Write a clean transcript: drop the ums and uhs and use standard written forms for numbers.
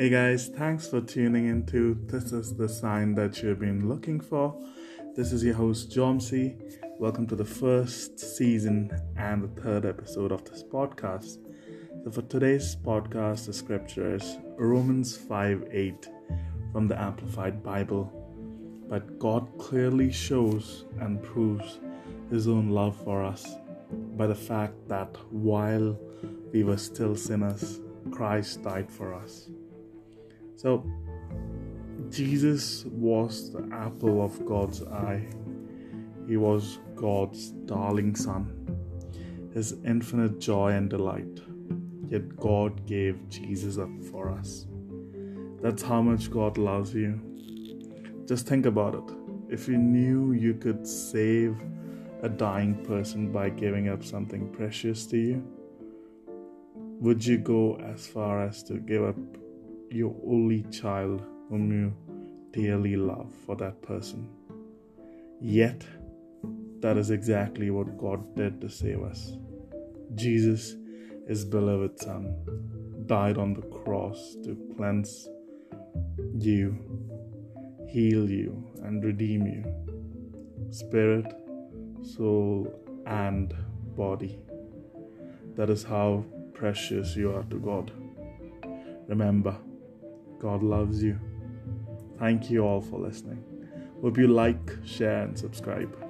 Hey guys, thanks for tuning in to This Is the Sign That You've Been Looking For. This is your host Jomsi. Welcome to the first season and the third episode of this podcast. So for today's podcast, the scripture is Romans 5:8 from the Amplified Bible. But God clearly shows and proves His own love for us by the fact that while we were still sinners, Christ died for us. So, Jesus was the apple of God's eye. He was God's darling son, His infinite joy and delight. Yet God gave Jesus up for us. That's how much God loves you. Just think about it. If you knew you could save a dying person by giving up something precious to you, would you go as far as to give up your only child whom you dearly love for that person? Yet, that is exactly what God did to save us. Jesus, His beloved Son, died on the cross to cleanse you, heal you, and redeem you, spirit, soul, and body. That is how precious you are to God. Remember, God loves you. Thank you all for listening. Hope you like, share, and subscribe.